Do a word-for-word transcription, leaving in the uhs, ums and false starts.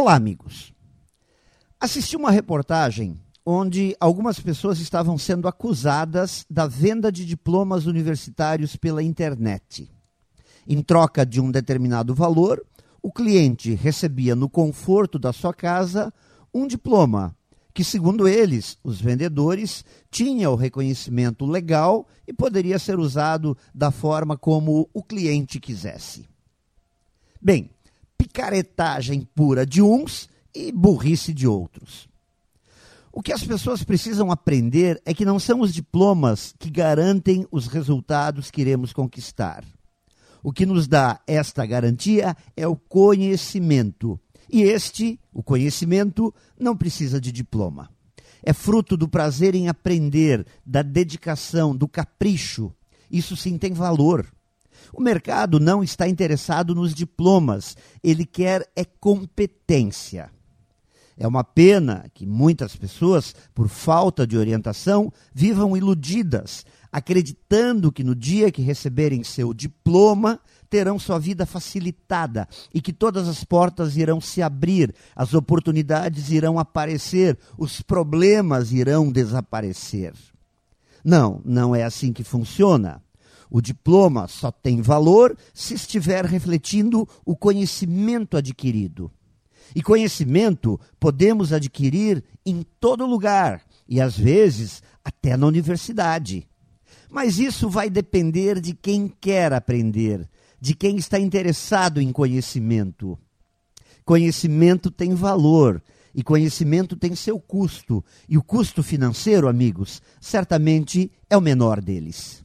Olá, amigos. Assisti uma reportagem onde algumas pessoas estavam sendo acusadas da venda de diplomas universitários pela internet. Em troca de um determinado valor, o cliente recebia no conforto da sua casa um diploma que, segundo eles, os vendedores, tinha o reconhecimento legal e poderia ser usado da forma como o cliente quisesse. Bem, picaretagem pura de uns e burrice de outros. O que as pessoas precisam aprender é que não são os diplomas que garantem os resultados que iremos conquistar. O que nos dá esta garantia é o conhecimento. E este, o conhecimento, não precisa de diploma. É fruto do prazer em aprender, da dedicação, do capricho. Isso sim tem valor. O mercado não está interessado nos diplomas. Ele quer é competência. É uma pena que muitas pessoas, por falta de orientação, vivam iludidas, acreditando que no dia que receberem seu diploma, terão sua vida facilitada e que todas as portas irão se abrir, as oportunidades irão aparecer, os problemas irão desaparecer. Não, não é assim que funciona. O diploma só tem valor se estiver refletindo o conhecimento adquirido. E conhecimento podemos adquirir em todo lugar, e às vezes até na universidade. Mas isso vai depender de quem quer aprender, de quem está interessado em conhecimento. Conhecimento tem valor, e conhecimento tem seu custo, e o custo financeiro, amigos, certamente é o menor deles.